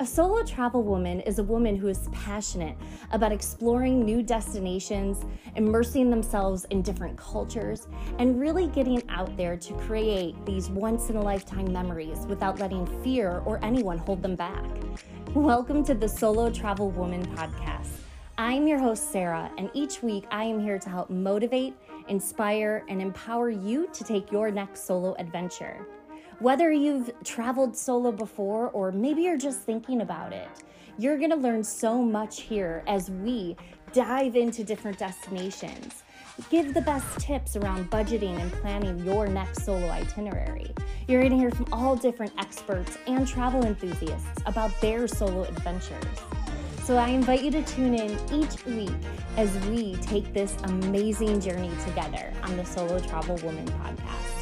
A solo travel woman is a woman who is passionate about exploring new destinations, immersing themselves in different cultures, and really getting out there to create these once-in-a-lifetime memories without letting fear or anyone hold them back. Welcome to the Solo Travel Woman Podcast. I'm your host, Sarah, and each week I am here to help motivate, inspire, and empower you to take your next solo adventure. Whether you've traveled solo before or maybe you're just thinking about it, you're going to learn so much here as we dive into different destinations, give the best tips around budgeting and planning your next solo itinerary. You're going to hear from all different experts and travel enthusiasts about their solo adventures. So I invite you to tune in each week as we take this amazing journey together on the Solo Travel Woman Podcast.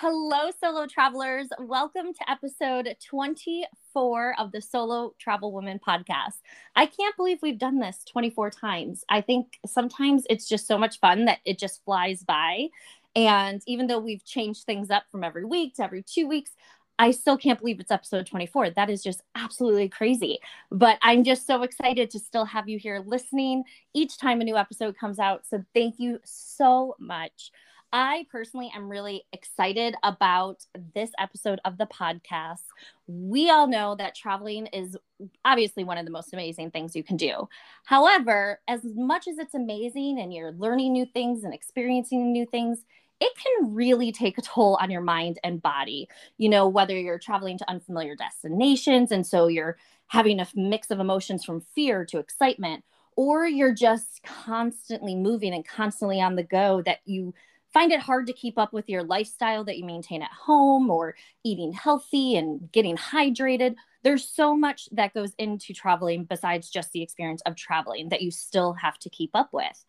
Hello, solo travelers. Welcome to episode 24 of the Solo Travel Woman Podcast. I can't believe we've done this 24 times. I think sometimes it's just so much fun that it just flies by. And even though we've changed things up from every week to every 2 weeks, I still can't believe it's episode 24. That is just absolutely crazy. But I'm just so excited to still have you here listening each time a new episode comes out. So thank you so much. I personally am really excited about this episode of the podcast. We all know that traveling is obviously one of the most amazing things you can do. However, as much as it's amazing and you're learning new things and experiencing new things, it can really take a toll on your mind and body, you know, whether you're traveling to unfamiliar destinations and so you're having a mix of emotions from fear to excitement, or you're just constantly moving and constantly on the go that you find it hard to keep up with your lifestyle that you maintain at home or eating healthy and getting hydrated. There's so much that goes into traveling besides just the experience of traveling that you still have to keep up with.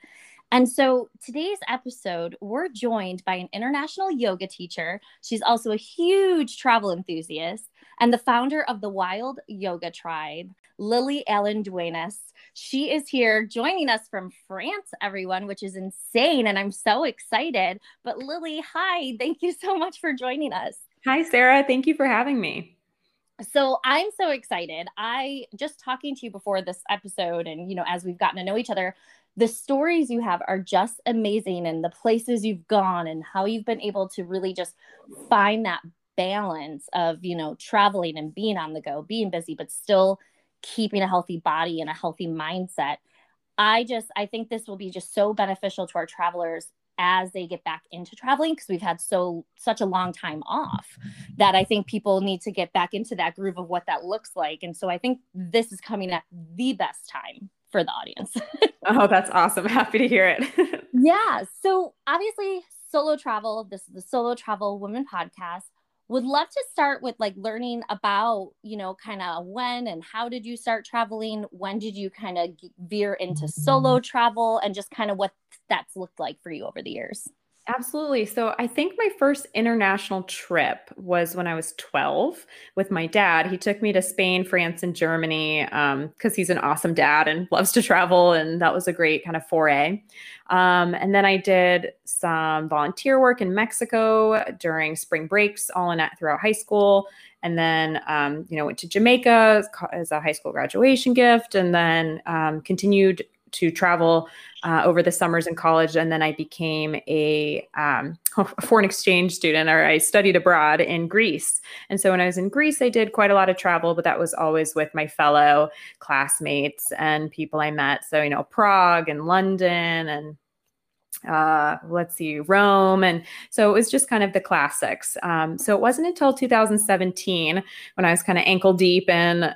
And so today's episode, we're joined by an international yoga teacher. She's also a huge travel enthusiast and the founder of the Wild Yoga Tribe, Lily Allen Duenas. She is here joining us from France, everyone, which is insane. And I'm so excited. But Lily, hi, thank you so much for joining us. Hi, Sarah. Thank you for having me. So I'm so excited. I just talking to you before this episode and, you know, as we've gotten to know each other, the stories you have are just amazing and the places you've gone and how you've been able to really just find that balance of, you know, traveling and being on the go, being busy, but still keeping a healthy body and a healthy mindset. I think this will be just so beneficial to our travelers as they get back into traveling, because we've had such a long time off that I think people need to get back into that groove of what that looks like. And so I think this is coming at the best time for the audience. Oh, that's awesome. Happy to hear it. Yeah. So obviously solo travel, this is the Solo Travel Woman Podcast. Would love to start with like learning about, you know, kind of when and how did you start traveling? When did you kind of veer into solo travel and just kind of what that's looked like for you over the years? Absolutely. So I think my first international trip was when I was 12 with my dad. He took me to Spain, France, and Germany because he's an awesome dad and loves to travel. And that was a great kind of foray. And then I did some volunteer work in Mexico during spring breaks throughout high school. And then, you know, went to Jamaica as a high school graduation gift and then continued to travel over the summers in college. And then I became a foreign exchange student, or I studied abroad in Greece. And so when I was in Greece, I did quite a lot of travel, but that was always with my fellow classmates and people I met. So, you know, Prague and London and Rome. And so it was just kind of the classics. So it wasn't until 2017 when I was kind of ankle deep in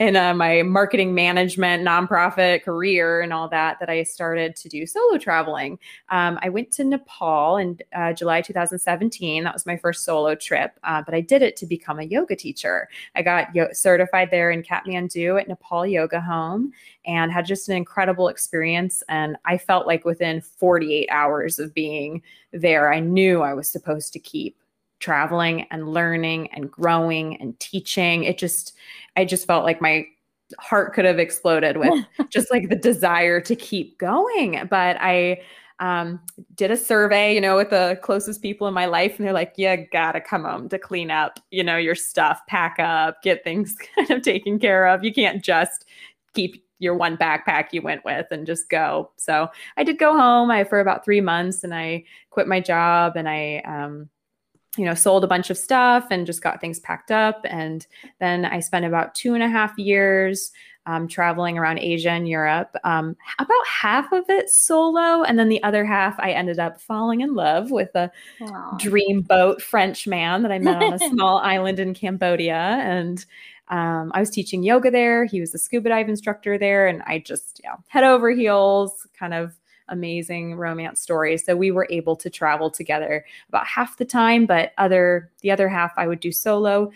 my marketing management, nonprofit career and all that I started to do solo traveling. I went to Nepal in July 2017. That was my first solo trip, but I did it to become a yoga teacher. I got certified there in Kathmandu at Nepal Yoga Home and had just an incredible experience. And I felt like within 48 hours of being there, I knew I was supposed to keep traveling and learning and growing and teaching. I just felt like my heart could have exploded with just like the desire to keep going. But I did a survey, you know, with the closest people in my life. And they're like, yeah, gotta come home to clean up, you know, your stuff, pack up, get things kind of taken care of. You can't just keep your one backpack you went with and just go. So I did go home for about 3 months, and I quit my job, and I, you know, sold a bunch of stuff and just got things packed up. And then I spent about 2.5 years traveling around Asia and Europe, about half of it solo. And then the other half, I ended up falling in love with a dreamboat French man that I met on a small island in Cambodia. And I was teaching yoga there. He was a scuba dive instructor there. And I just, you know, head over heels, kind of amazing romance story. So we were able to travel together about half the time, but the other half I would do solo,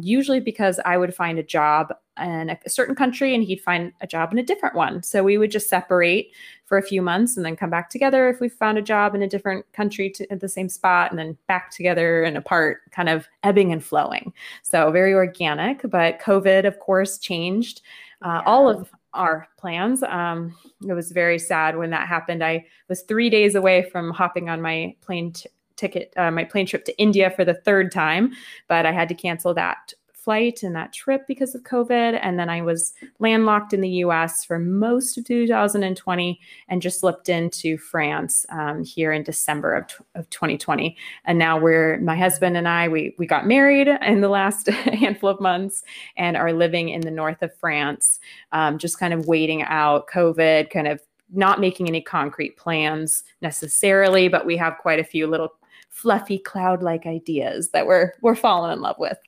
usually because I would find a job in a certain country and he'd find a job in a different one. So we would just separate for a few months and then come back together if we found a job in a different country at the same spot, and then back together and apart, kind of ebbing and flowing. So very organic, but COVID, of course, changed all of our plans. It was very sad when that happened. I was 3 days away from hopping on my plane my plane trip to India for the third time, but I had to cancel that flight and that trip because of COVID. And then I was landlocked in the US for most of 2020 and just slipped into France here in December of 2020. And now my husband and I, we got married in the last handful of months and are living in the north of France, just kind of waiting out COVID, kind of not making any concrete plans necessarily, but we have quite a few little fluffy cloud-like ideas that we're falling in love with.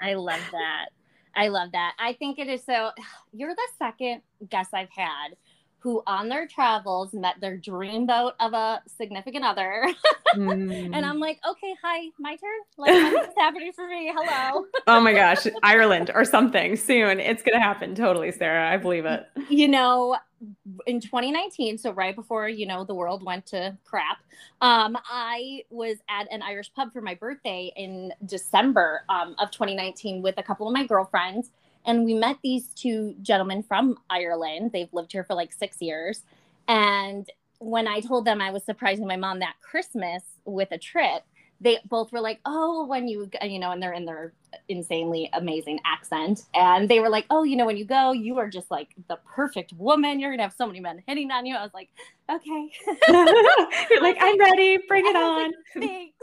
I love that. I love that. I think it is so. You're the second guest I've had who on their travels met their dreamboat of a significant other. And I'm like, okay, hi, my turn. Like, what's happening for me? Hello. Oh my gosh. Ireland or something soon. It's going to happen. Totally, Sarah. I believe it. You know, in 2019, so right before, you know, the world went to crap, I was at an Irish pub for my birthday in December of 2019 with a couple of my girlfriends. And we met these two gentlemen from Ireland. They've lived here for like 6 years. And when I told them I was surprising my mom that Christmas with a trip, they both were like, oh, when you know, and they're in their insanely amazing accent. And they were like, oh, you know, when you go, you are just like the perfect woman. You're going to have so many men hitting on you. I was like, okay. You're like, I'm ready. Bring it on. Like, thanks.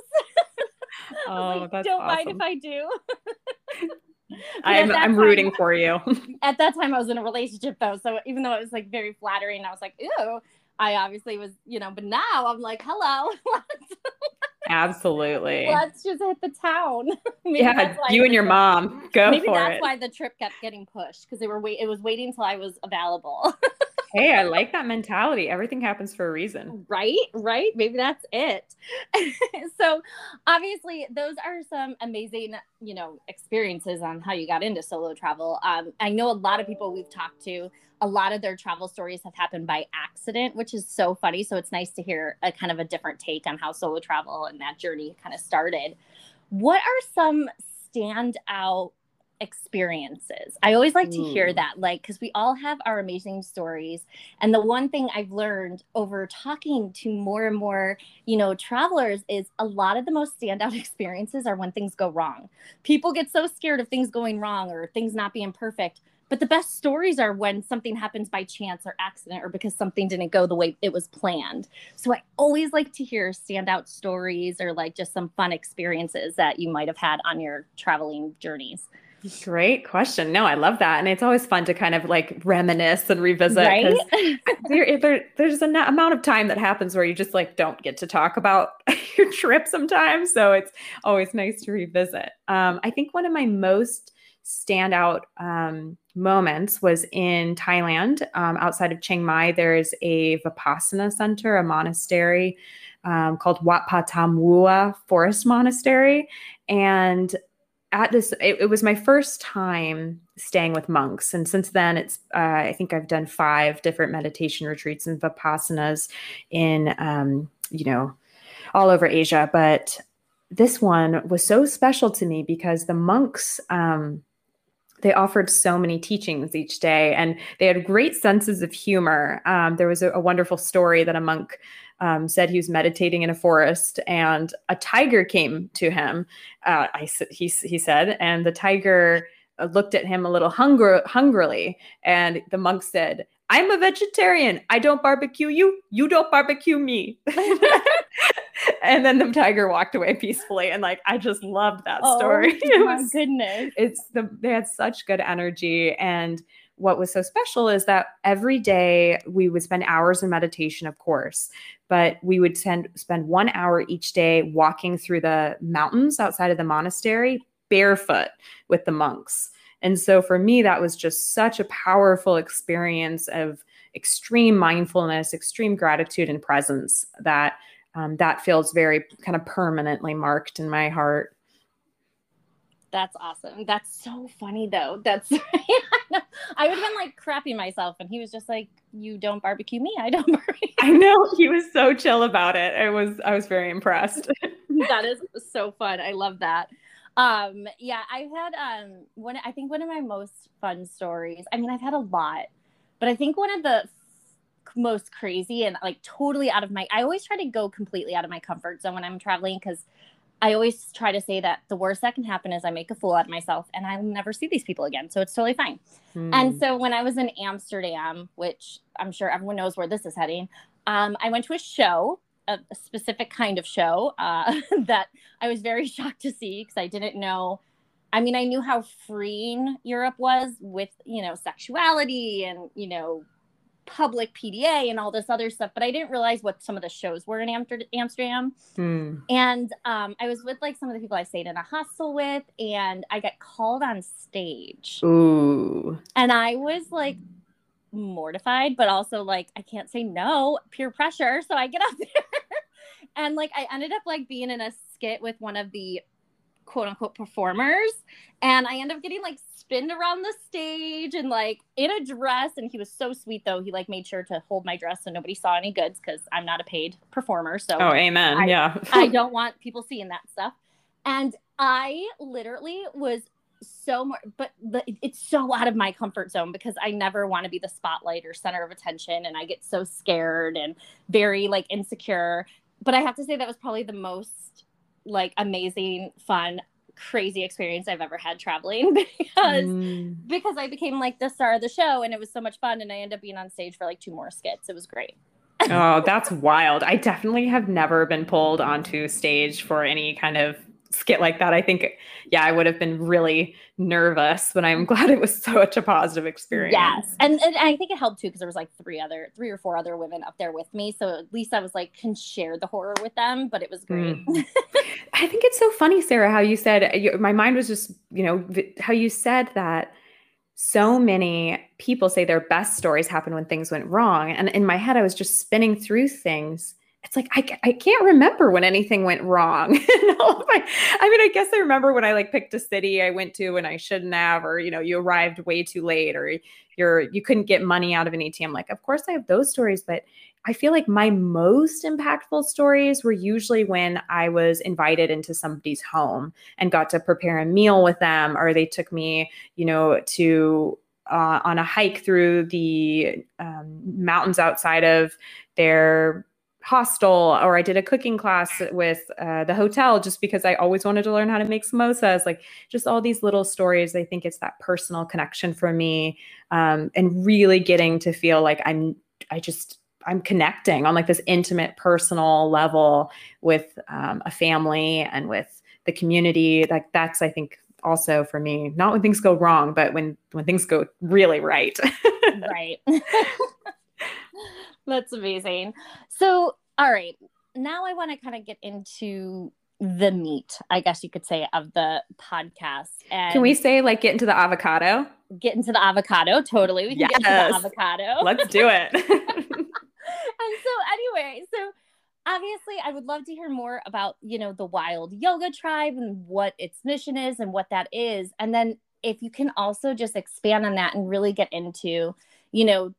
Oh, like, that's don't awesome. Mind if I do. I'm rooting for you. At that time, I was in a relationship, though. So even though it was like very flattering, I was like, ew, I obviously was, you know, but now I'm like, hello. Absolutely. Let's just hit the town. Yeah, you and your mom. Go for it. Maybe that's why the trip kept getting pushed, because it was waiting until I was available. Hey, I like that mentality. Everything happens for a reason. Right. Maybe that's it. So obviously those are some amazing, you know, experiences on how you got into solo travel. I know a lot of people we've talked to, a lot of their travel stories have happened by accident, which is so funny. So it's nice to hear a kind of a different take on how solo travel and that journey kind of started. What are some standout experiences? I always like to hear that, like, because we all have our amazing stories. And the one thing I've learned over talking to more and more, you know, travelers is a lot of the most standout experiences are when things go wrong. People get so scared of things going wrong or things not being perfect. But the best stories are when something happens by chance or accident or because something didn't go the way it was planned. So I always like to hear standout stories or like just some fun experiences that you might have had on your traveling journeys. Great question. No, I love that. And it's always fun to kind of like reminisce and revisit. Right? There's an amount of time that happens where you just like don't get to talk about your trip sometimes. So it's always nice to revisit. I think one of my most standout moments was in Thailand. Outside of Chiang Mai, there's a Vipassana center, a monastery called Wat Patamua Forest Monastery. And at this, it was my first time staying with monks. And since then, it's I think I've done 5 different meditation retreats and Vipassanas in, you know, all over Asia. But this one was so special to me because the monks, they offered so many teachings each day and they had great senses of humor. There was a wonderful story that a monk said he was meditating in a forest and a tiger came to him, he said, and the tiger looked at him a little hungrily. And the monk said, "I'm a vegetarian. I don't barbecue you. You don't barbecue me." And then the tiger walked away peacefully. And like, I just loved that story. Oh my goodness. They had such good energy. And what was so special is that every day we would spend hours in meditation, of course, but we would spend 1 hour each day walking through the mountains outside of the monastery barefoot with the monks. And so for me, that was just such a powerful experience of extreme mindfulness, extreme gratitude and presence that that feels very kind of permanently marked in my heart. That's awesome. That's so funny, though. That's I would have been like crapping myself. And he was just like, "You don't barbecue me. I don't barbecue." I know. He was so chill about it. I was very impressed. That is so fun. I love that. Yeah, I've had one of my most fun stories. I mean, I've had a lot, but I think one of the most crazy and like totally out of my, I always try to go completely out of my comfort zone when I'm traveling, because I always try to say that the worst that can happen is I make a fool out of myself and I'll never see these people again. So it's totally fine. Mm. And so when I was in Amsterdam, which I'm sure everyone knows where this is heading, I went to a show, a specific kind of show that I was very shocked to see, because I didn't know. I mean, I knew how freeing Europe was with, you know, sexuality and, you know, public PDA and all this other stuff, but I didn't realize what some of the shows were in Amsterdam. Mm. And I was with like some of the people I stayed in a hostel with, and I got called on stage. Ooh. And I was like mortified, but also like, I can't say no, peer pressure. So I get up there and like, I ended up like being in a skit with one of the quote unquote performers, and I end up getting like spinned around the stage and like in a dress. And he was so sweet, though. He like made sure to hold my dress so nobody saw any goods, because I'm not a paid performer. So amen. Yeah. I don't want people seeing that stuff. And I literally was it's so out of my comfort zone, because I never want to be the spotlight or center of attention. And I get so scared and very like insecure, but I have to say that was probably the most like amazing, fun, crazy experience I've ever had traveling, because I became like the star of the show, and it was so much fun. And I ended up being on stage for like 2 more skits. It was great. Oh, that's wild. I definitely have never been pulled onto stage for any kind of skit like that. I think, yeah, I would have been really nervous, but I'm glad it was such a positive experience. Yes. And I think it helped too, because there was like 3 or 4 other women up there with me. So at least I was like, can share the horror with them, but it was great. Mm. I think it's so funny, Sarah, how you said, my mind was just, you know, how you said that so many people say their best stories happen when things went wrong. And in my head, I was just spinning through things. It's like, I can't remember when anything went wrong. And all of I guess I remember when I like picked a city I went to and I shouldn't have, or, you know, you arrived way too late, or you couldn't get money out of an ATM. Like, of course I have those stories, but I feel like my most impactful stories were usually when I was invited into somebody's home and got to prepare a meal with them, or they took me, you know, to on a hike through the mountains outside of their hostel, or I did a cooking class with the hotel, just because I always wanted to learn how to make samosas. Like, just all these little stories. I think it's that personal connection for me, and really getting to feel like I'm connecting on like this intimate, personal level with a family and with the community. Like, that's, I think, also for me, not when things go wrong, but when things go really right. Right. That's amazing. So, all right. Now I want to kind of get into the meat, I guess you could say, of the podcast. And can we say like get into the avocado? Get into the avocado. Totally. We can get into the avocado. Let's do it. And so anyway, so obviously I would love to hear more about, you know, the Wild Yoga Tribe and what its mission is and what that is. And then if you can also just expand on that and really get into, you know,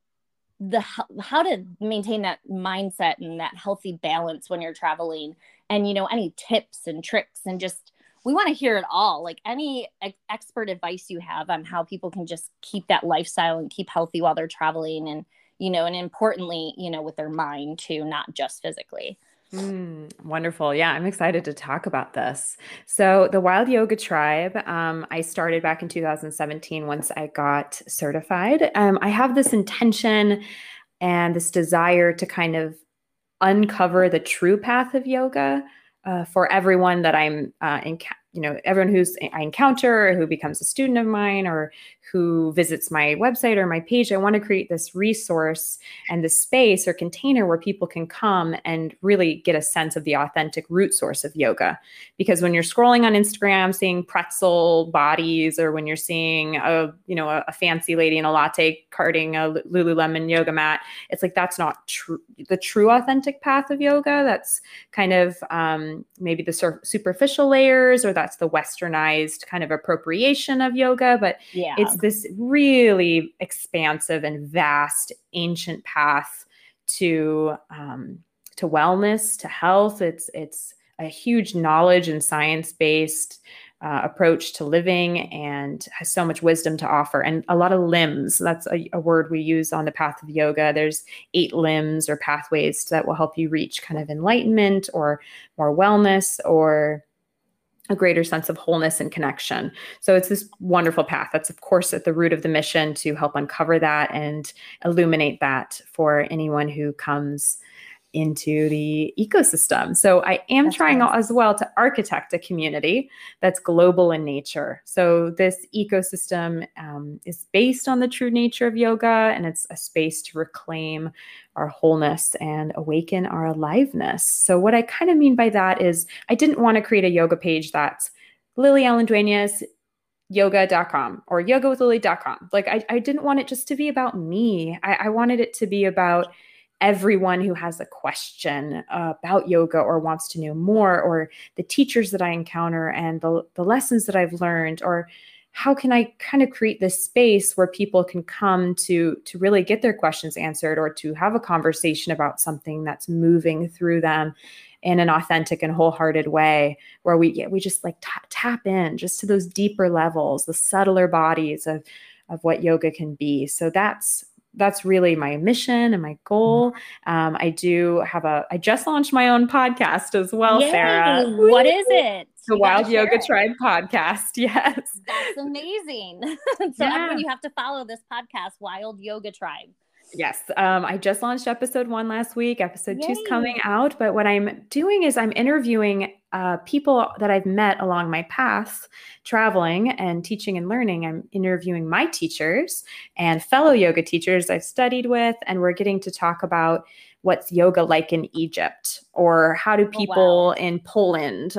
how to maintain that mindset and that healthy balance when you're traveling, and, you know, any tips and tricks, and just, we want to hear it all, like any expert advice you have on how people can just keep that lifestyle and keep healthy while they're traveling, and, you know, and importantly, you know, with their mind too, not just physically. Wonderful. Yeah, I'm excited to talk about this. So the Wild Yoga Tribe, I started back in 2017 once I got certified. I have this intention and this desire to kind of uncover the true path of yoga for everyone that I'm everyone who's I encounter, or who becomes a student of mine, or who visits my website or my page. I want to create this resource and this space or container where people can come and really get a sense of the authentic root source of yoga. Because when you're scrolling on Instagram, seeing pretzel bodies, or when you're seeing a fancy lady in a latte carting a Lululemon yoga mat, it's like, that's not true. The true authentic path of yoga. That's kind of maybe the superficial layers, or that's the westernized kind of appropriation of yoga. But yeah, it's this really expansive and vast ancient path to wellness, to health. It's a huge knowledge and science-based approach to living, and has so much wisdom to offer, and a lot of limbs. That's a word we use on the path of yoga. There's 8 limbs or pathways that will help you reach kind of enlightenment, or more wellness, or a greater sense of wholeness and connection. So it's this wonderful path that's, of course, at the root of the mission to help uncover that and illuminate that for anyone who comes into the ecosystem. So I am as well to architect a community that's global in nature. So this ecosystem is based on the true nature of yoga, and it's a space to reclaim our wholeness and awaken our aliveness. So what I kind of mean by that is, I didn't want to create a yoga page that's Lily Allen Duenas yoga.com or yogawithlily.com. Like I didn't want it just to be about me. I wanted it to be about everyone who has a question about yoga, or wants to know more, or the teachers that I encounter and the lessons that I've learned, or how can I kind of create this space where people can come to really get their questions answered, or to have a conversation about something that's moving through them in an authentic and wholehearted way, where we just like tap in just to those deeper levels, the subtler bodies of what yoga can be. So that's really my mission and my goal. I just launched my own podcast as well, Yay, Sarah. What is it? The Wild Yoga Tribe podcast. Yes. That's amazing. So everyone, you have to follow this podcast, Wild Yoga Tribe. Yes. I just launched episode 1 last week. Episode 2 is coming out. But what I'm doing is I'm interviewing people that I've met along my path, traveling and teaching and learning. I'm interviewing my teachers and fellow yoga teachers I've studied with, and we're getting to talk about what's yoga like in Egypt, or how do people in Poland,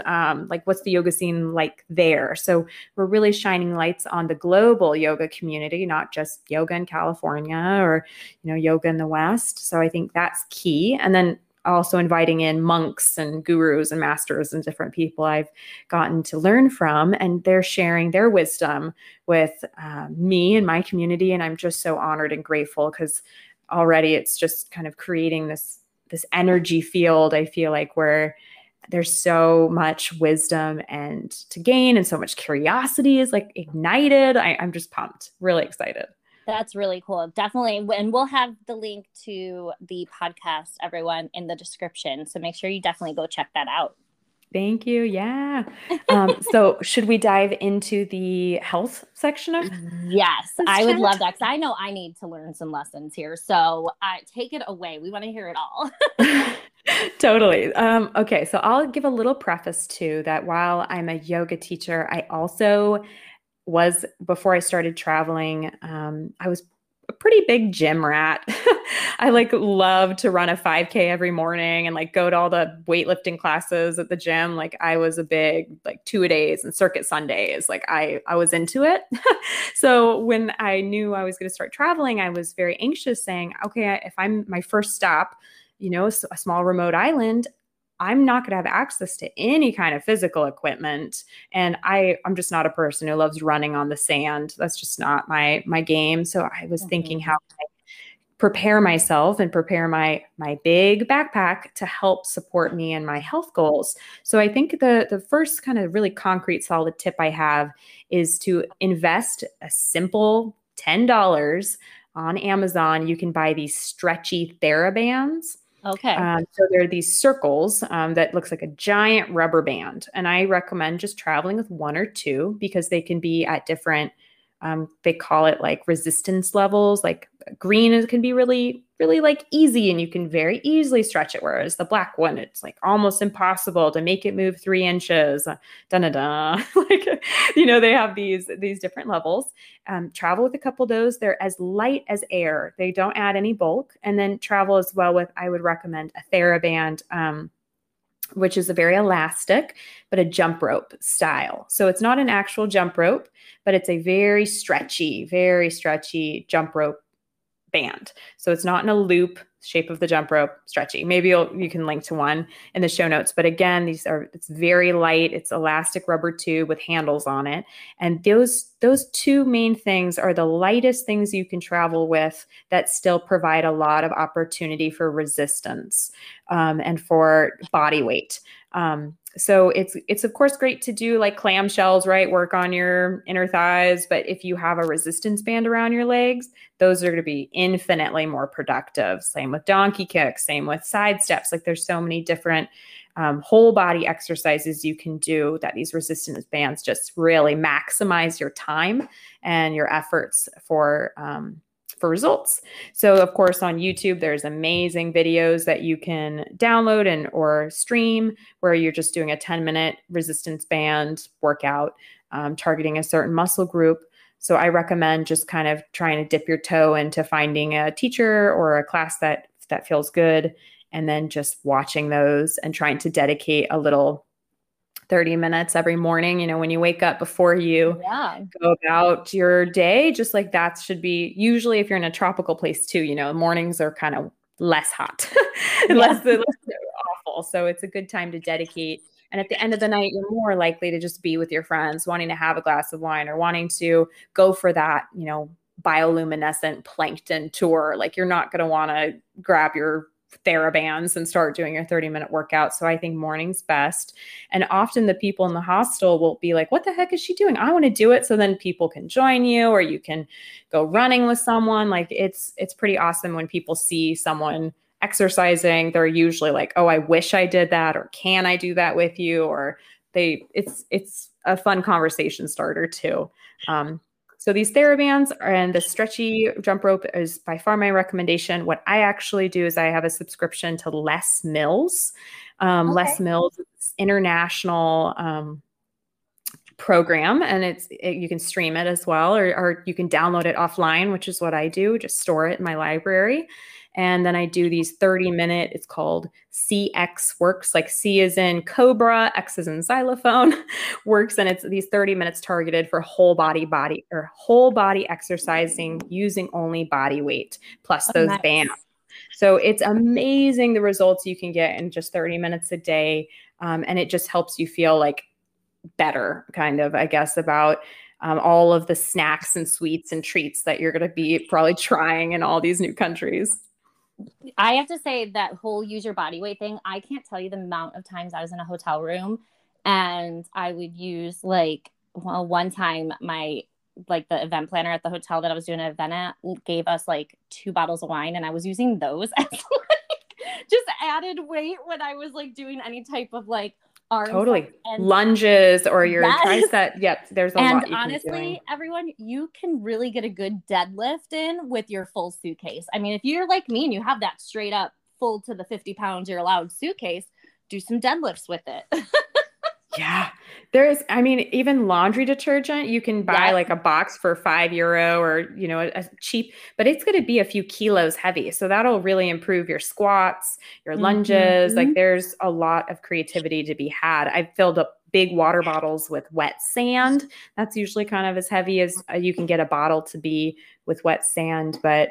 what's the yoga scene like there? So we're really shining lights on the global yoga community, not just yoga in California, or, yoga in the West. So I think that's key. And then also inviting in monks and gurus and masters and different people I've gotten to learn from, and they're sharing their wisdom with me and my community. And I'm just so honored and grateful, because already it's just kind of creating this energy field, I feel like, where there's so much wisdom and to gain, and so much curiosity is like ignited. I'm just pumped, really excited. That's really cool. Definitely. And we'll have the link to the podcast, everyone, in the description. So make sure you definitely go check that out. Thank you. Yeah. So should we dive into the health section of? Yes, I would love that, because I know I need to learn some lessons here. So take it away. We want to hear it all. Totally. Okay. So I'll give a little preface to that. While I'm a yoga teacher, I also was, before I started traveling, I was a pretty big gym rat. I love to run a 5K every morning, and go to all the weightlifting classes at the gym. I was a big 2-a-days and circuit Sundays. I was into it. So when I knew I was going to start traveling, I was very anxious, saying, okay, if I'm my first stop, a small remote island, I'm not going to have access to any kind of physical equipment. And I'm just not a person who loves running on the sand. That's just not my game. So I was thinking, how can I prepare myself and prepare my big backpack to help support me and my health goals? So I think the first kind of really concrete, solid tip I have is to invest a simple $10 on Amazon, you can buy these stretchy TheraBands. Okay. So there are these circles that looks like a giant rubber band. And I recommend just traveling with one or two because they can be at different, they call it like resistance levels. Like green can be really, really like easy and you can very easily stretch it. Whereas the black one, it's like almost impossible to make it move 3 inches. Like, you know, they have these different levels. Travel with a couple of those. They're as light as air. They don't add any bulk. And then travel as well with, I would recommend a TheraBand, which is a very elastic, but a jump rope style. So it's not an actual jump rope, but it's a very stretchy jump rope band. So it's not in a loop shape of the jump rope, stretchy. Maybe you can link to one in the show notes. But again, it's very light. It's elastic rubber tube with handles on it. And those two main things are the lightest things you can travel with that still provide a lot of opportunity for resistance and for body weight. So it's of course great to do like clamshells, right? Work on your inner thighs. But if you have a resistance band around your legs, those are going to be infinitely more productive. Same with donkey kicks, same with side steps. Like there's so many different whole body exercises you can do that these resistance bands just really maximize your time and your efforts for results. So of course on YouTube, there's amazing videos that you can download and or stream where you're just doing a 10-minute resistance band workout targeting a certain muscle group. So I recommend just kind of trying to dip your toe into finding a teacher or a class that feels good and then just watching those and trying to dedicate a little 30 minutes every morning, you know, when you wake up before you go about your day, just like that should be usually if you're in a tropical place too, you know, mornings are kind of less hot, less awful. So it's a good time to dedicate. And at the end of the night, you're more likely to just be with your friends, wanting to have a glass of wine or wanting to go for that, you know, bioluminescent plankton tour. Like you're not going to want to grab your TheraBands and start doing your 30-minute workout. So I think morning's best. And often the people in the hostel will be like, what the heck is she doing? I want to do it. So then people can join you or you can go running with someone. Like it's pretty awesome when people see someone exercising. They're usually like, oh, I wish I did that. Or can I do that with you? Or it's a fun conversation starter too. So these TheraBands and the stretchy jump rope is by far my recommendation. What I actually do is I have a subscription to Les Mills. Les Mills is international program, and you can stream it as well, or you can download it offline, which is what I do. Just store it in my library. And then I do these 30-minute, it's called CX works, like C is in cobra, X is in xylophone works. And it's these 30 minutes targeted for whole body exercising using only body weight plus those bands. So it's amazing the results you can get in just 30 minutes a day. And it just helps you feel like better kind of, I guess, about all of the snacks and sweets and treats that you're going to be probably trying in all these new countries. I have to say that whole use your body weight thing, I can't tell you the amount of times I was in a hotel room and I would use one time the event planner at the hotel that I was doing an event at gave us 2 bottles of wine. And I was using those as just added weight when I was doing any type of totally lunges or your tricep. Yep. There's a lot. And honestly, everyone, you can really get a good deadlift in with your full suitcase. I mean, if you're like me and you have that straight up full to the 50 pounds, you're allowed suitcase, do some deadlifts with it. Yeah. Even laundry detergent, you can buy a box for €5 or, you know, a cheap, but it's going to be a few kilos heavy. So that'll really improve your squats, your lunges. Mm-hmm. Like there's a lot of creativity to be had. I've filled up big water bottles with wet sand. That's usually kind of as heavy as you can get a bottle to be with wet sand, but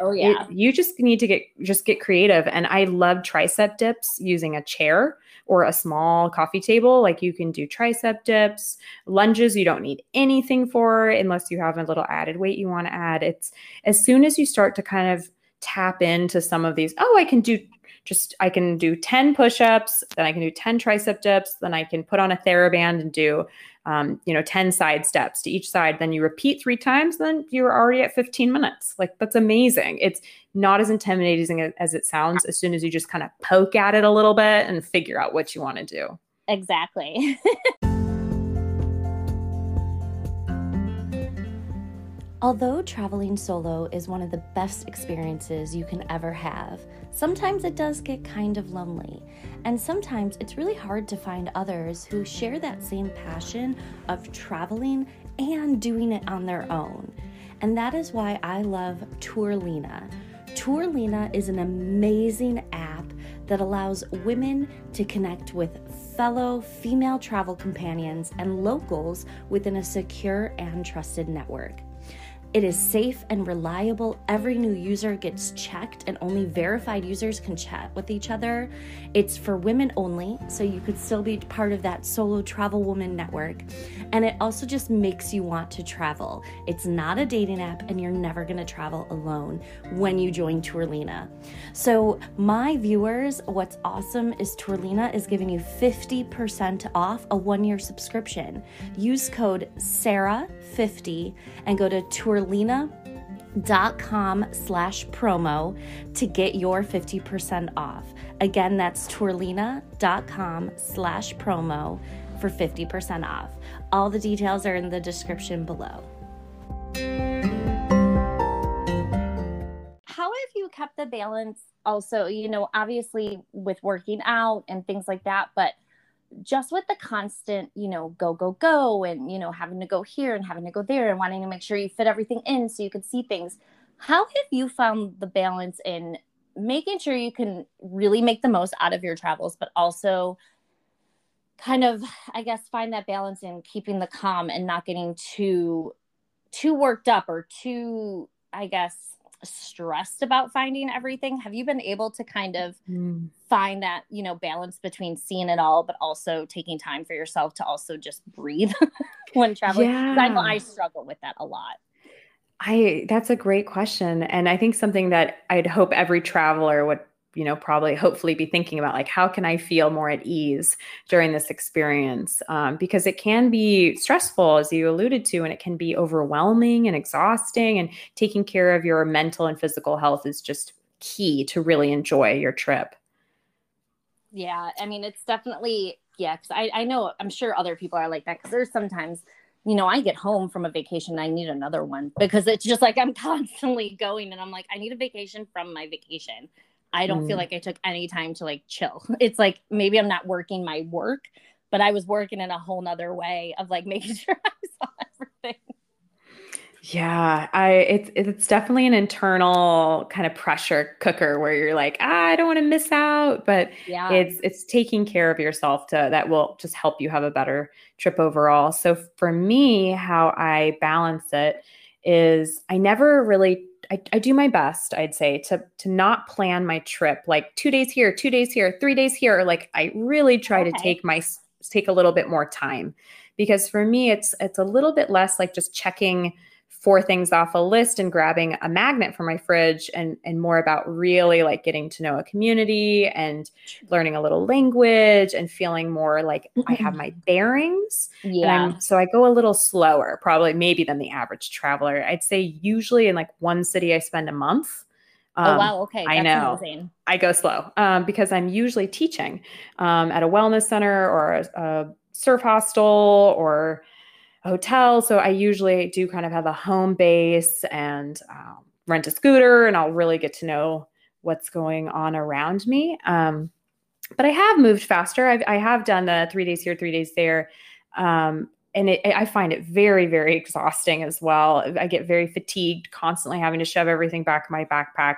you just need to get creative. And I love tricep dips using a chair or a small coffee table. Like you can do tricep dips, lunges you don't need anything for unless you have a little added weight you want to add. It's as soon as you start to kind of tap into some of these, I can do 10 push-ups, then I can do 10 tricep dips, then I can put on a TheraBand and do you know, 10 side steps to each side, then you repeat 3 times, then you're already at 15 minutes. Like, that's amazing. It's not as intimidating as it sounds as soon as you just kind of poke at it a little bit and figure out what you want to do. Exactly. Although traveling solo is one of the best experiences you can ever have, sometimes it does get kind of lonely, and sometimes it's really hard to find others who share that same passion of traveling and doing it on their own. And that is why I love Tourlina. Tourlina is an amazing app that allows women to connect with fellow female travel companions and locals within a secure and trusted network. It is safe and reliable. Every new user gets checked, and only verified users can chat with each other. It's for women only, so you could still be part of that solo travel woman network. And it also just makes you want to travel. It's not a dating app, and you're never gonna travel alone when you join Tourlina. So my viewers, what's awesome is Tourlina is giving you 50% off a 1-year subscription. Use code Sara50 and go to Tourlina.com/promo to get your 50% off. Again, that's Tourlina.com/promo for 50% off. All the details are in the description below. How have you kept the balance also, you know, obviously with working out and things like that, but just with the constant, you know, go, and, you know, having to go here and having to go there and wanting to make sure you fit everything in so you can see things. How have you found the balance in making sure you can really make the most out of your travels, but also kind of, I guess, find that balance in keeping the calm and not getting too worked up or too, I guess, stressed about finding everything? Have you been able to kind of find that, you know, balance between seeing it all, but also taking time for yourself to also just breathe when traveling? Yeah. I struggle with that a lot. That's a great question. And I think something that I'd hope every traveler would, you know, probably hopefully be thinking about, like, how can I feel more at ease during this experience? Because it can be stressful, as you alluded to, and it can be overwhelming and exhausting, and taking care of your mental and physical health is just key to really enjoy your trip. Yeah. I mean, it's definitely, yeah. Cause I know, I'm sure other people are like that. Cause there's sometimes, you know, I get home from a vacation and I need another one, because it's just like, I'm constantly going and I'm like, I need a vacation from my vacation. I don't feel like I took any time to like chill. It's like, maybe I'm not working my work, but I was working in a whole nother way of like making sure I saw everything. Yeah. It's definitely an internal kind of pressure cooker where you're like, I don't want to miss out, but yeah, it's taking care of yourself that will just help you have a better trip overall. So for me, how I balance it is I never really, I do my best, I'd say, to not plan my trip like 2 days here, 2 days here, 3 days here. Like, I really try to take a little bit more time, because for me, it's a little bit less like just checking 4 things off a list and grabbing a magnet from my fridge, and more about really like getting to know a community and learning a little language and feeling more like I have my bearings. Yeah. And so I go a little slower, probably maybe than the average traveler. I'd say usually in like one city I spend a month. Oh, wow. Okay. That's amazing. I go slow because I'm usually teaching at a wellness center or a surf hostel or hotel. So I usually do kind of have a home base and rent a scooter, and I'll really get to know what's going on around me. But I have moved faster. I have done the 3 days here, 3 days there. And I find it very, very exhausting as well. I get very fatigued, constantly having to shove everything back in my backpack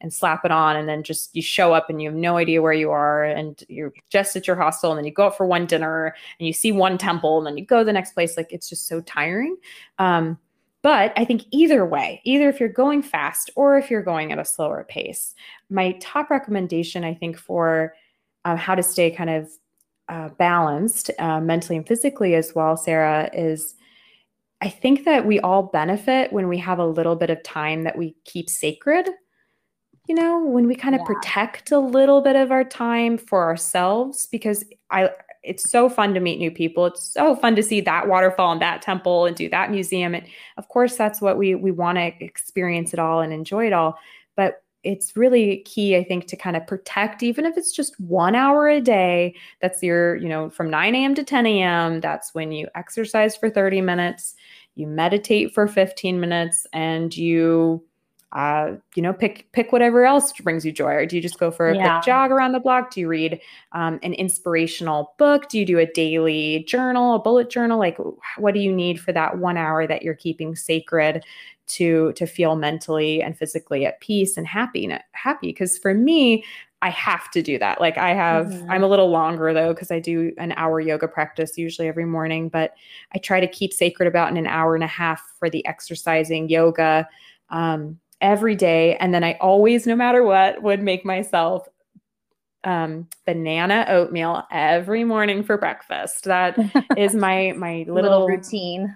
and slap it on. And then just you show up and you have no idea where you are. And you're just at your hostel. And then you go out for one dinner and you see one temple and then you go to the next place. Like, it's just so tiring. But I think either way, either if you're going fast or if you're going at a slower pace, my top recommendation, I think, for how to stay kind of balanced mentally and physically as well, Sarah, is I think that we all benefit when we have a little bit of time that we keep sacred, you know, when we kind of protect a little bit of our time for ourselves, because it's so fun to meet new people. It's so fun to see that waterfall and that temple and do that museum. And of course, that's what we want to experience it all and enjoy it all. But it's really key, I think, to kind of protect, even if it's just 1 hour a day, that's your, you know, from 9 a.m. to 10 a.m. That's when you exercise for 30 minutes, you meditate for 15 minutes, and you, you know, pick whatever else brings you joy. Or do you just go for a quick jog around the block? Do you read an inspirational book? Do you do a daily journal, a bullet journal? Like, what do you need for that 1 hour that you're keeping sacred to feel mentally and physically at peace and happy. Cause for me, I have to do that. Like I have, I'm a little longer though, cause I do an hour yoga practice usually every morning, but I try to keep sacred about an hour and a half for the exercising yoga every day. And then I always, no matter what, would make myself banana oatmeal every morning for breakfast. That is my little routine.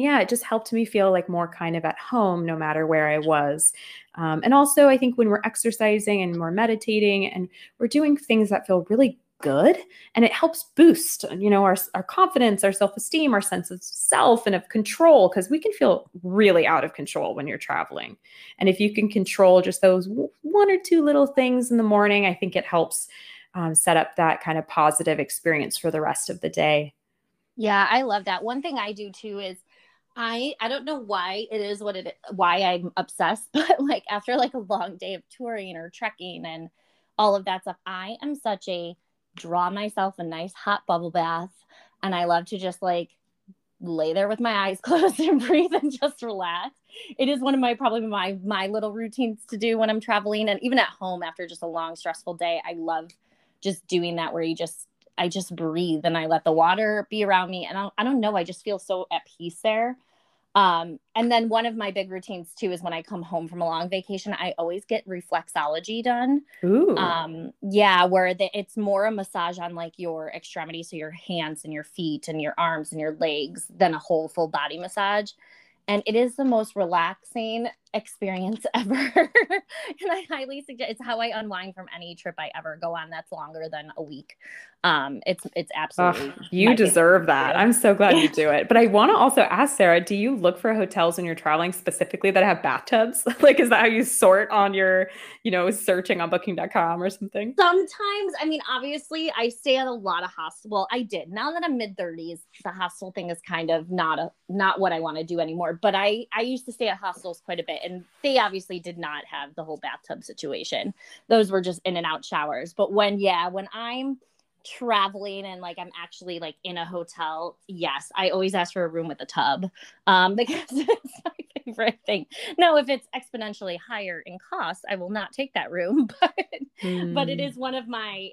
Yeah. It just helped me feel like more kind of at home, no matter where I was. And also I think when we're exercising and we're meditating and we're doing things that feel really good, and it helps boost, you know, our confidence, our self-esteem, our sense of self and of control. Cause we can feel really out of control when you're traveling. And if you can control just those one or two little things in the morning, I think it helps set up that kind of positive experience for the rest of the day. Yeah, I love that. One thing I do too is I don't know why it is why I'm obsessed, but like after like a long day of touring or trekking and all of that stuff, I am such a draw myself a nice hot bubble bath, and I love to just like lay there with my eyes closed and breathe and just relax. It is one of my little routines to do when I'm traveling, and even at home after just a long stressful day, I love just doing that where I just breathe and I let the water be around me. And I don't know, I just feel so at peace there. And then one of my big routines too, is when I come home from a long vacation, I always get reflexology done. Ooh. Where it's more a massage on like your extremities. So your hands and your feet and your arms and your legs than a whole full body massage. And it is the most relaxing experience ever. And I highly suggest it's how I unwind from any trip I ever go on that's longer than a week. It's absolutely you deserve that. I'm so glad you do it. But I want to also ask Sara, do you look for hotels when you're traveling specifically that have bathtubs? Like, is that how you sort on your, you know, searching on booking.com or something? Sometimes, I mean, obviously I stay at a lot of hostels. Well, I did. Now that I'm mid-30s, the hostel thing is kind of not what I want to do anymore. But I used to stay at hostels quite a bit, and they obviously did not have the whole bathtub situation. Those were just in and out showers. But when I'm traveling and like I'm actually like in a hotel, yes, I always ask for a room with a tub because it's my favorite thing. Now, if it's exponentially higher in cost, I will not take that room. But it is one of my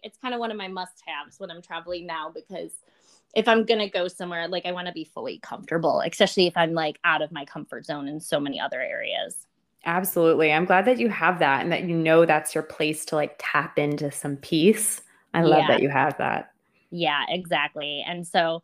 must-haves when I'm traveling now, because if I'm going to go somewhere, like I want to be fully comfortable, especially if I'm like out of my comfort zone in so many other areas. Absolutely. I'm glad that you have that and that, you know, that's your place to like tap into some peace. I love that you have that. Yeah, exactly. And so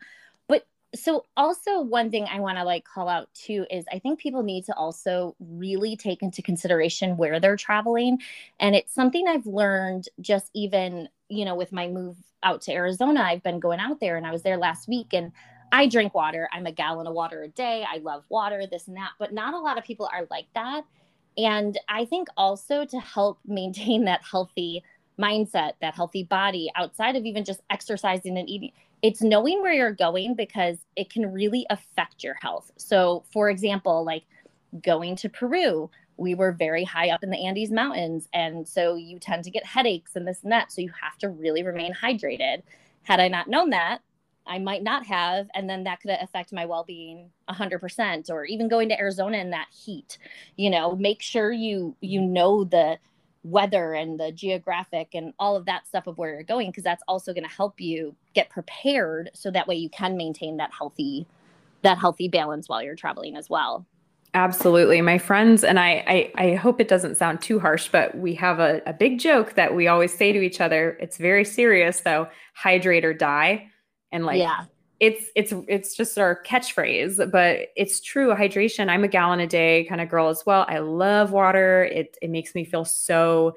also one thing I want to like call out too, is I think people need to also really take into consideration where they're traveling. And it's something I've learned just even, you know, with my move out to Arizona, I've been going out there and I was there last week and I drink water. I'm a gallon of water a day. I love water, this and that, but not a lot of people are like that. And I think also to help maintain that healthy mindset, that healthy body outside of even just exercising and eating, it's knowing where you're going because it can really affect your health. So for example, like going to Peru, we were very high up in the Andes Mountains. And so you tend to get headaches and this and that. So you have to really remain hydrated. Had I not known that, I might not have. And then that could affect my well-being 100%, or even going to Arizona in that heat, you know, make sure you know the weather and the geographic and all of that stuff of where you're going, because that's also going to help you get prepared. So that way you can maintain that healthy balance while you're traveling as well. Absolutely. My friends and I hope it doesn't sound too harsh, but we have a big joke that we always say to each other. It's very serious though. Hydrate or die. And like, it's just our catchphrase, but it's true. Hydration. I'm a gallon a day kind of girl as well. I love water. It makes me feel so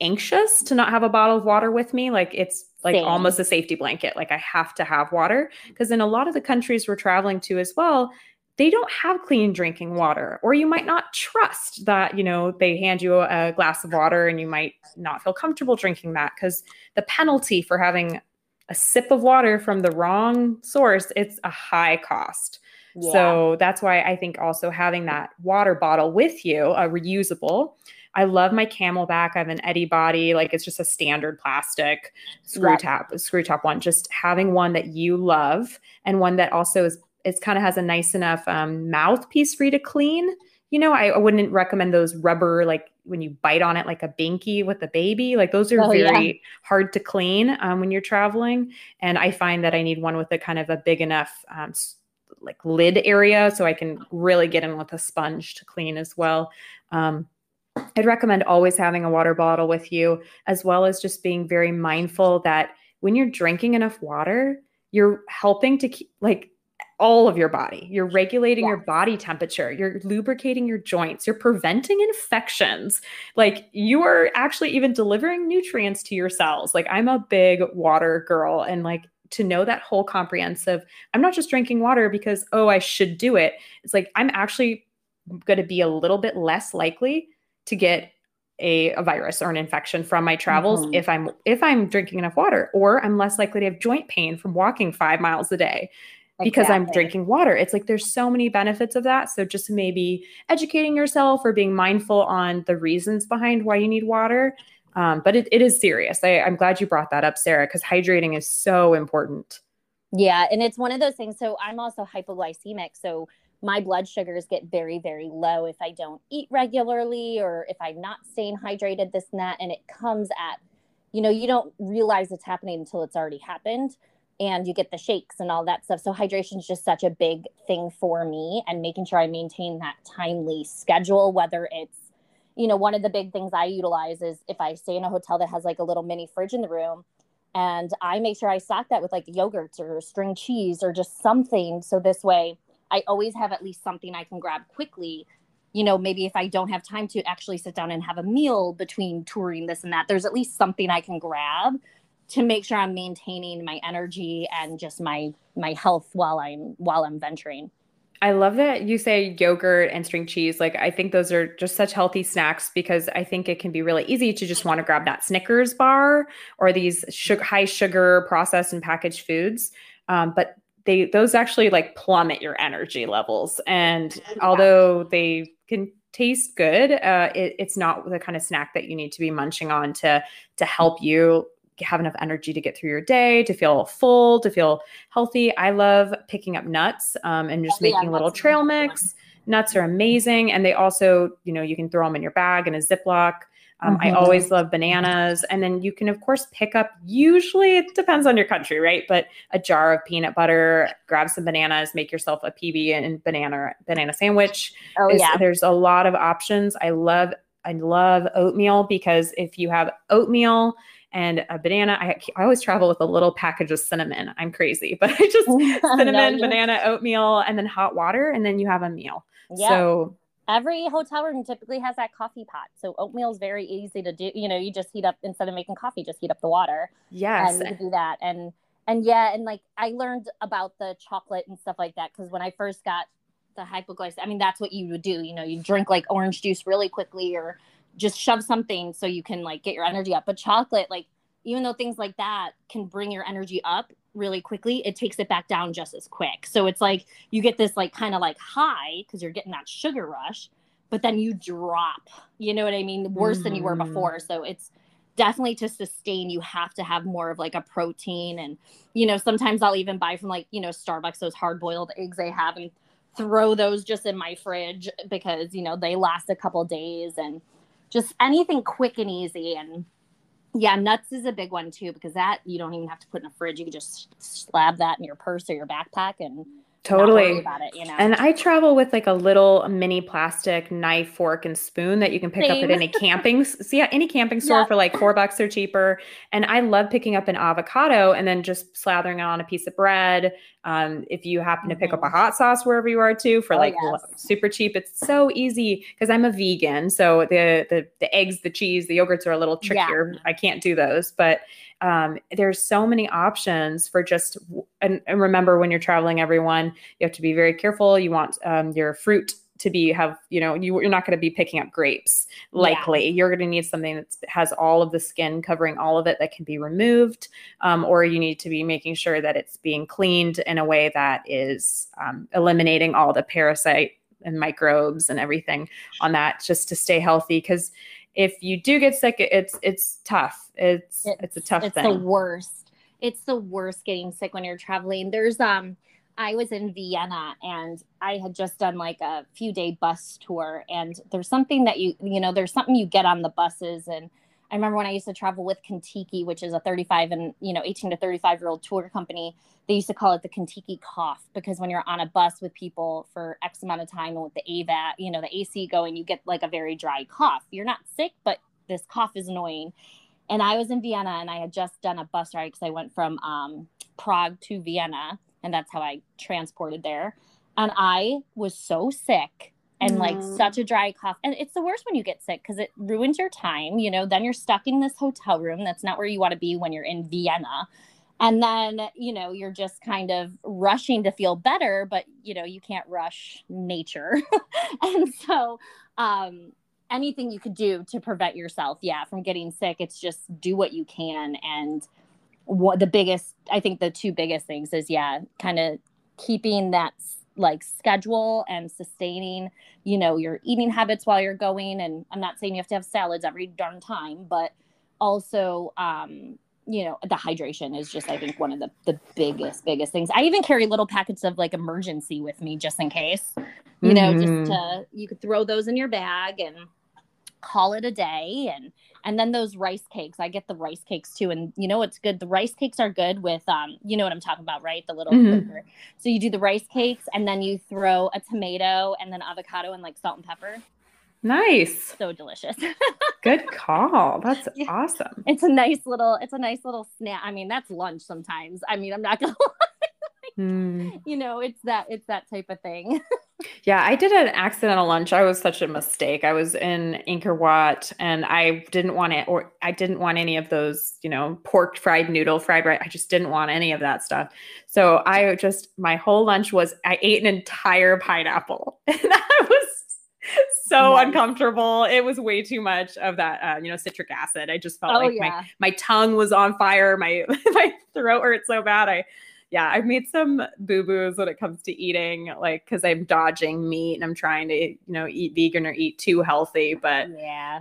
anxious to not have a bottle of water with me. Like it's like almost a safety blanket. Like I have to have water, because in a lot of the countries we're traveling to as well, they don't have clean drinking water, or you might not trust that, you know, they hand you a glass of water and you might not feel comfortable drinking that, because the penalty for having a sip of water from the wrong source, it's a high cost. Yeah. So that's why I think also having that water bottle with you, a reusable. I love my Camelback. I have an Eddie body. Like it's just a standard plastic screw top one. Just having one that you love and one that also is, it kind of has a nice enough mouthpiece for you to clean. You know, I wouldn't recommend those rubber, like when you bite on it, like a binky with a baby, like those are hard to clean when you're traveling. And I find that I need one with a kind of a big enough like lid area, so I can really get in with a sponge to clean as well. I'd recommend always having a water bottle with you, as well as just being very mindful that when you're drinking enough water, you're helping to keep like all of your body. You're regulating your body temperature. You're lubricating your joints. You're preventing infections. Like you are actually even delivering nutrients to your cells. Like I'm a big water girl, and like to know that whole comprehensive, I'm not just drinking water because, oh, I should do it. It's like, I'm actually going to be a little bit less likely to get a virus or an infection from my travels if I'm drinking enough water, or I'm less likely to have joint pain from walking 5 miles a day because I'm drinking water. It's like, there's so many benefits of that. So just maybe educating yourself or being mindful on the reasons behind why you need water. But it is serious. I'm glad you brought that up, Sarah, because hydrating is so important. Yeah. And it's one of those things. So I'm also hypoglycemic. So my blood sugars get very, very low if I don't eat regularly, or if I'm not staying hydrated, this and that. And it comes at, you know, you don't realize it's happening until it's already happened, and you get the shakes and all that stuff. So hydration is just such a big thing for me, and making sure I maintain that timely schedule, whether it's, you know, one of the big things I utilize is if I stay in a hotel that has like a little mini fridge in the room, and I make sure I stock that with like yogurts or string cheese or just something. So this way I always have at least something I can grab quickly. You know, maybe if I don't have time to actually sit down and have a meal between touring this and that, there's at least something I can grab to make sure I'm maintaining my energy and just my health while I'm venturing. I love that you say yogurt and string cheese. Like, I think those are just such healthy snacks, because I think it can be really easy to just want to grab that Snickers bar or these high sugar processed and packaged foods. But those actually like plummet your energy levels. And although they can taste good, it's not the kind of snack that you need to be munching on to help you have enough energy to get through your day, to feel full, to feel healthy. I love picking up nuts and just making little trail mix. Nuts are amazing. And they also, you know, you can throw them in your bag in a Ziploc. I always love bananas. And then you can, of course, pick up, usually it depends on your country, right? But a jar of peanut butter, grab some bananas, make yourself a PB and banana sandwich. Oh, yeah. There's a lot of options. I love oatmeal, because if you have oatmeal and a banana, I always travel with a little package of cinnamon. I'm crazy, but I just cinnamon, banana, oatmeal, and then hot water, and then you have a meal. Yeah. So every hotel room typically has that coffee pot. So oatmeal is very easy to do. You know, you just heat up, instead of making coffee, just heat up the water. Yes. And you can do that. And like I learned about the chocolate and stuff like that, because when I first got the hypoglycemia, I mean, that's what you would do. You know, you drink like orange juice really quickly, or just shove something so you can like get your energy up. But chocolate, like, even though things like that can bring your energy up really quickly, it takes it back down just as quick. So it's like, you get this like kind of like high because you're getting that sugar rush, but then you drop, you know what I mean? Worse than you were before. So it's definitely to sustain, you have to have more of like a protein. And, you know, sometimes I'll even buy from like, you know, Starbucks, those hard boiled eggs they have, and throw those just in my fridge because, you know, they last a couple days. And just anything quick and easy. And yeah, nuts is a big one too, because that you don't even have to put in a fridge. You can just slab that in your purse or your backpack and totally not worry about it, you know? And I travel with like a little mini plastic knife, fork, and spoon that you can pick up at any camping store for like $4 or cheaper. And I love picking up an avocado and then just slathering it on a piece of bread. If you happen to pick up a hot sauce wherever you are too for super cheap, it's so easy because I'm a vegan. So the eggs, the cheese, the yogurts are a little trickier. Yeah. I can't do those, but there's so many options for just, and remember when you're traveling, everyone, you have to be very careful. You want your fruit to be, you're not going to be picking up grapes. Likely you're going to need something that has all of the skin covering all of it that can be removed. Or you need to be making sure that it's being cleaned in a way that is eliminating all the parasite and microbes and everything on that just to stay healthy. Cause if you do get sick, it's tough. It's a tough thing. It's the worst. It's the worst getting sick when you're traveling. There's, I was in Vienna and I had just done like a few day bus tour, and there's something that there's something you get on the buses. And I remember when I used to travel with Contiki, which is a 18 to 35 year old tour company, they used to call it the Contiki cough, because when you're on a bus with people for X amount of time and with the AVAT, the AC going, you get like a very dry cough. You're not sick, but this cough is annoying. And I was in Vienna and I had just done a bus ride because I went from Prague to Vienna. And that's how I transported there. And I was so sick and like such a dry cough. And it's the worst when you get sick because it ruins your time. Then you're stuck in this hotel room. That's not where you want to be when you're in Vienna. And then, you're just kind of rushing to feel better, but you can't rush nature. And so anything you could do to prevent yourself from getting sick, it's just do what you can. And I think the two biggest things is, kind of keeping that like schedule and sustaining, your eating habits while you're going. And I'm not saying you have to have salads every darn time, but also, the hydration is just, I think, one of the biggest things. I even carry little packets of like emergency with me just in case, you could throw those in your bag and call it a day. And then those rice cakes, I get the rice cakes too. And it's good. The rice cakes are good with, you know what I'm talking about, right? The little flavor. So you do the rice cakes and then you throw a tomato and then avocado and like salt and pepper. Nice. So delicious. Good call. That's awesome. It's a nice little snack. I mean, that's lunch sometimes. I mean, I'm not going to lie. It's that type of thing. Yeah, I did an accidental lunch. I was such a mistake. I was in Angkor Wat and I didn't want any of those, pork fried noodle, fried rice. I just didn't want any of that stuff. So my whole lunch was, I ate an entire pineapple and I was so uncomfortable. It was way too much of that, citric acid. I just felt my tongue was on fire. My throat hurt so bad. I've made some boo-boos when it comes to eating, like, cause I'm dodging meat and I'm trying to, eat vegan or eat too healthy, but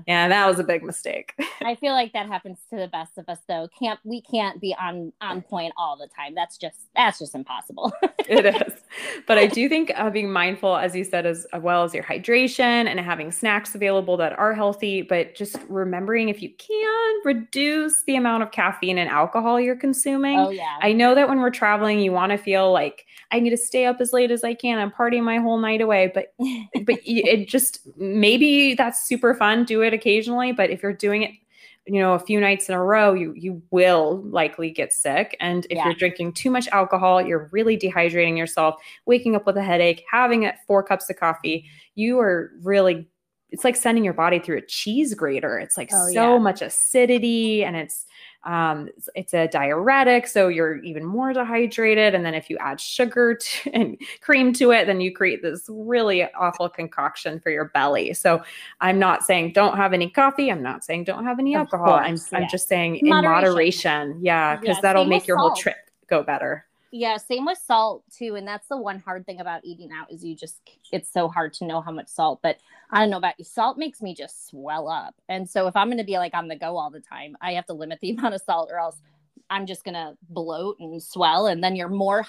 that was a big mistake. I feel like that happens to the best of us though. We can't be on point all the time. That's just impossible. It is. But I do think being mindful, as you said, as well as your hydration and having snacks available that are healthy, but just remembering if you can reduce the amount of caffeine and alcohol you're consuming. Oh, yeah. I know that when we're traveling, you want to feel like I need to stay up as late as I can. I'm partying my whole night away, but it just, maybe that's super fun. Do it occasionally, but if you're doing it, a few nights in a row, you will likely get sick. And if you're drinking too much alcohol, you're really dehydrating yourself, waking up with a headache, having 4 cups of coffee. You are really, it's like sending your body through a cheese grater. It's like much acidity, and it's a diuretic. So you're even more dehydrated. And then if you add sugar and cream to it, then you create this really awful concoction for your belly. So I'm not saying don't have any coffee. I'm not saying don't have any alcohol. I'm just saying in moderation. Yeah. Cause that'll make your whole trip go better. Yeah. Same with salt too. And that's the one hard thing about eating out is it's so hard to know how much salt, but I don't know about you. Salt makes me just swell up. And so if I'm going to be like on the go all the time, I have to limit the amount of salt or else I'm just going to bloat and swell. And then you're more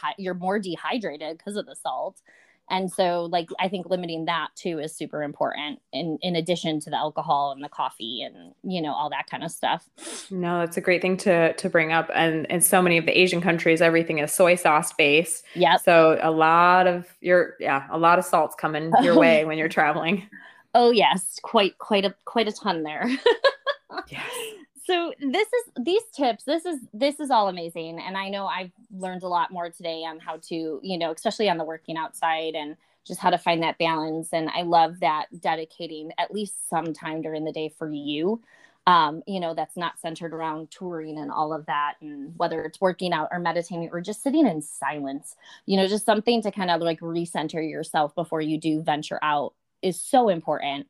dehydrated because of the salt. And so like, I think limiting that too is super important in addition to the alcohol and the coffee and, all that kind of stuff. No, that's a great thing to bring up. And in so many of the Asian countries, everything is soy sauce based. Yeah. So a lot of salt's coming your way when you're traveling. Oh yes. Quite a ton there. Yes. So this is all amazing. And I know I've learned a lot more today on how to, you know, especially on the working outside and just how to find that balance. And I love that dedicating at least some time during the day for you, you know, that's not centered around touring and all of that. And whether it's working out or meditating or just sitting in silence, you know, just something to kind of like recenter yourself before you do venture out is so important.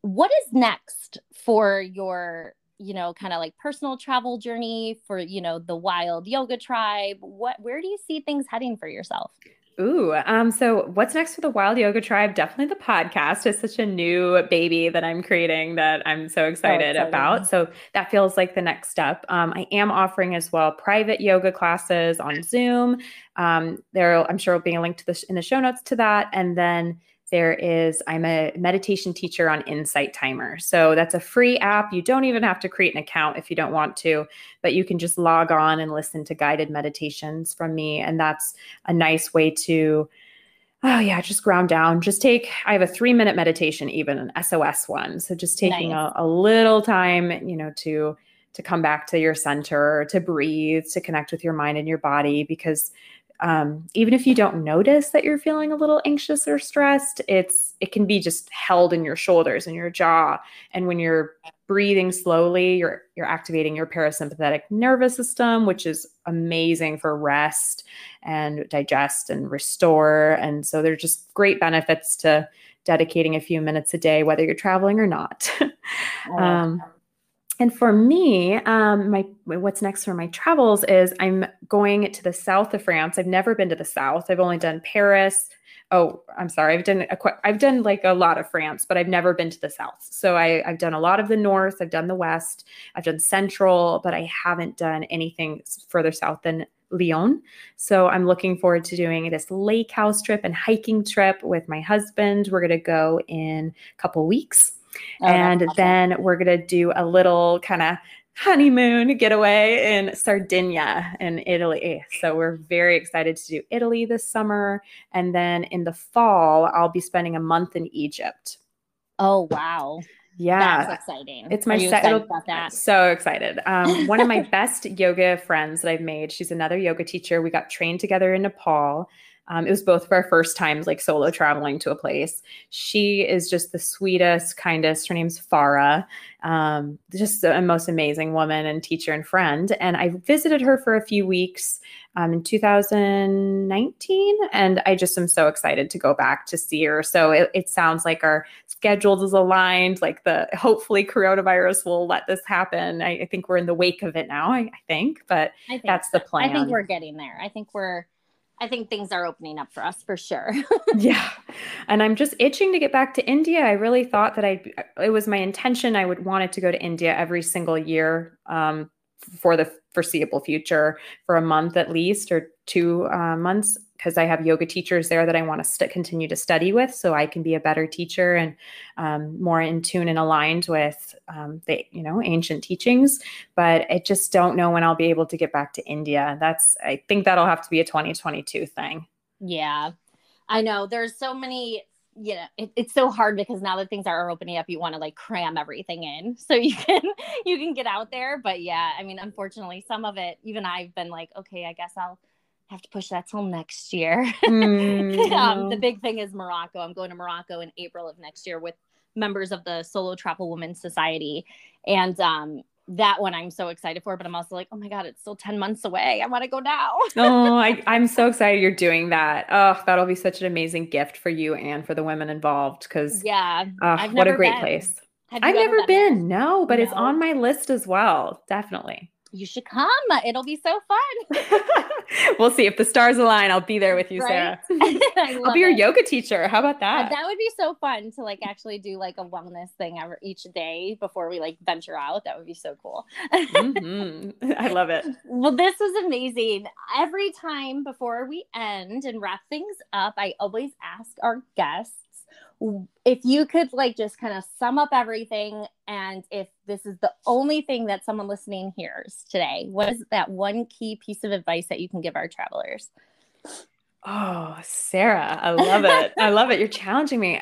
What is next for your, you know, kind of like personal travel journey for, you know, the Wild Yoga Tribe? Where do you see things heading for yourself? Ooh. So what's next for the Wild Yoga Tribe? Definitely the podcast is such a new baby that I'm creating that I'm so excited about. So that feels like the next step. I am offering as well private yoga classes on Zoom. There, I'm sure will be a link to in the show notes to that. And then I'm a meditation teacher on Insight Timer. So that's a free app. You don't even have to create an account if you don't want to, but you can just log on and listen to guided meditations from me. And that's a nice way to, just ground down. I have a 3-minute meditation, even an SOS one. So just taking a little time, you know, to come back to your center, to breathe, to connect with your mind and your body, because even if you don't notice that you're feeling a little anxious or stressed, it can be just held in your shoulders and your jaw. And when you're breathing slowly, you're activating your parasympathetic nervous system, which is amazing for rest and digest and restore. And so there are just great benefits to dedicating a few minutes a day, whether you're traveling or not. And for me, what's next for my travels is I'm going to the south of France. I've never been to the south. I've only done Paris. Oh, I'm sorry. I've done like a lot of France, but I've never been to the south. So I've done a lot of the north. I've done the west. I've done central, but I haven't done anything further south than Lyon. So I'm looking forward to doing this lake house trip and hiking trip with my husband. We're going to go in a couple weeks. And then we're going to do a little kind of honeymoon getaway in Sardinia in Italy. So we're very excited to do Italy this summer. And then in the fall, I'll be spending a month in Egypt. Oh, wow. Yeah. That's exciting. It's my excited about that? So excited. One of my best yoga friends that I've made, she's another yoga teacher. We got trained together in Nepal. It was both of our first times like solo traveling to a place. She is just the sweetest, kindest. Her name's Farah, just the most amazing woman and teacher and friend. And I visited her for a few weeks in 2019. And I just am so excited to go back to see her. So it sounds like our schedules is aligned, like hopefully coronavirus will let this happen. I think we're in the wake of it now, I think that's the plan. I think we're getting there. I think things are opening up for us for sure. Yeah. And I'm just itching to get back to India. I really thought that it was my intention. I would wanted to go to India every single year for the foreseeable future for a month at least, or 2 months, because I have yoga teachers there that I want to continue to study with so I can be a better teacher and more in tune and aligned with the ancient teachings. But I just don't know when I'll be able to get back to India. I think that'll have to be a 2022 thing. Yeah, I know. There's so many, you know, it's so hard because now that things are opening up, you want to like cram everything in so you can get out there. But yeah, I mean, unfortunately, some of it, even I've been like, okay, I guess I'll have to push that till next year. The big thing is Morocco. I'm going to Morocco in April of next year with members of the Solo Travel Woman Society. And that one I'm so excited for, but I'm also like, oh my God, it's still 10 months away. I want to go now. I'm so excited you're doing that. Oh, that'll be such an amazing gift for you and for the women involved. Because what a great place. I've never been. No, but it's on my list as well. Definitely. You should come. It'll be so fun. We'll see if the stars align. I'll be there with you, right? Sarah. I'll be your yoga teacher. How about that? That would be so fun to like actually do like a wellness thing each day before we like venture out. That would be so cool. Mm-hmm. I love it. Well, this was amazing. Every time before we end and wrap things up, I always ask our guests, if you could like just kind of sum up everything, and if this is the only thing that someone listening hears today, what is that one key piece of advice that you can give our travelers? Oh, Sarah, I love it. I love it. You're challenging me.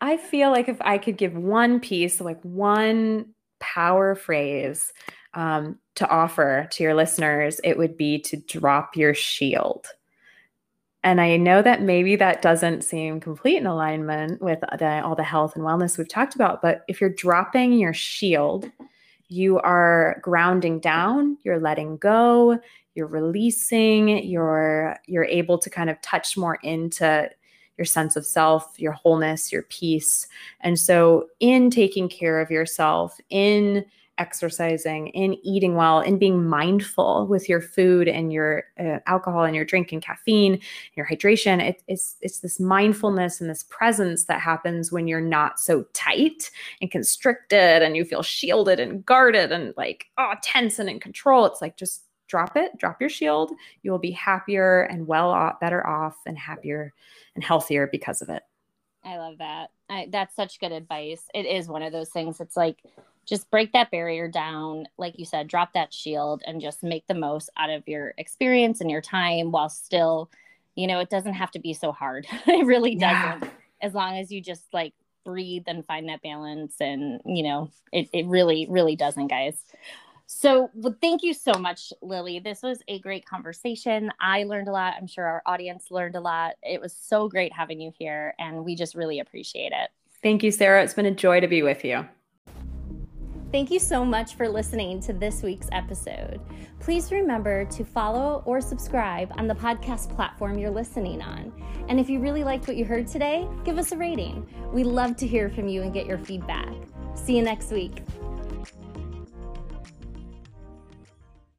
I feel like if I could give one piece, like one power phrase to offer to your listeners, it would be to drop your shield. And I know that maybe that doesn't seem complete in alignment with all the health and wellness we've talked about, but if you're dropping your shield, you are grounding down, you're letting go, you're releasing, you're able to kind of touch more into your sense of self, your wholeness, your peace. And so in taking care of yourself, in exercising, in eating well, in being mindful with your food and your alcohol and your drink and caffeine, and your hydration, it's this mindfulness and this presence that happens when you're not so tight and constricted and you feel shielded and guarded and like, oh, tense and in control. It's like, just drop it, drop your shield. You will be happier and better off and happier and healthier because of it. I love that. That's such good advice. It is one of those things. It's like, just break that barrier down. Like you said, drop that shield and just make the most out of your experience and your time while still, you know, it doesn't have to be so hard. It really doesn't. Yeah. As long as you just like breathe and find that balance and, you know, it really, really doesn't, guys. So well, thank you so much, Lily. This was a great conversation. I learned a lot. I'm sure our audience learned a lot. It was so great having you here and we just really appreciate it. Thank you, Sarah. It's been a joy to be with you. Thank you so much for listening to this week's episode. Please remember to follow or subscribe on the podcast platform you're listening on. And if you really liked what you heard today, give us a rating. We love to hear from you and get your feedback. See you next week.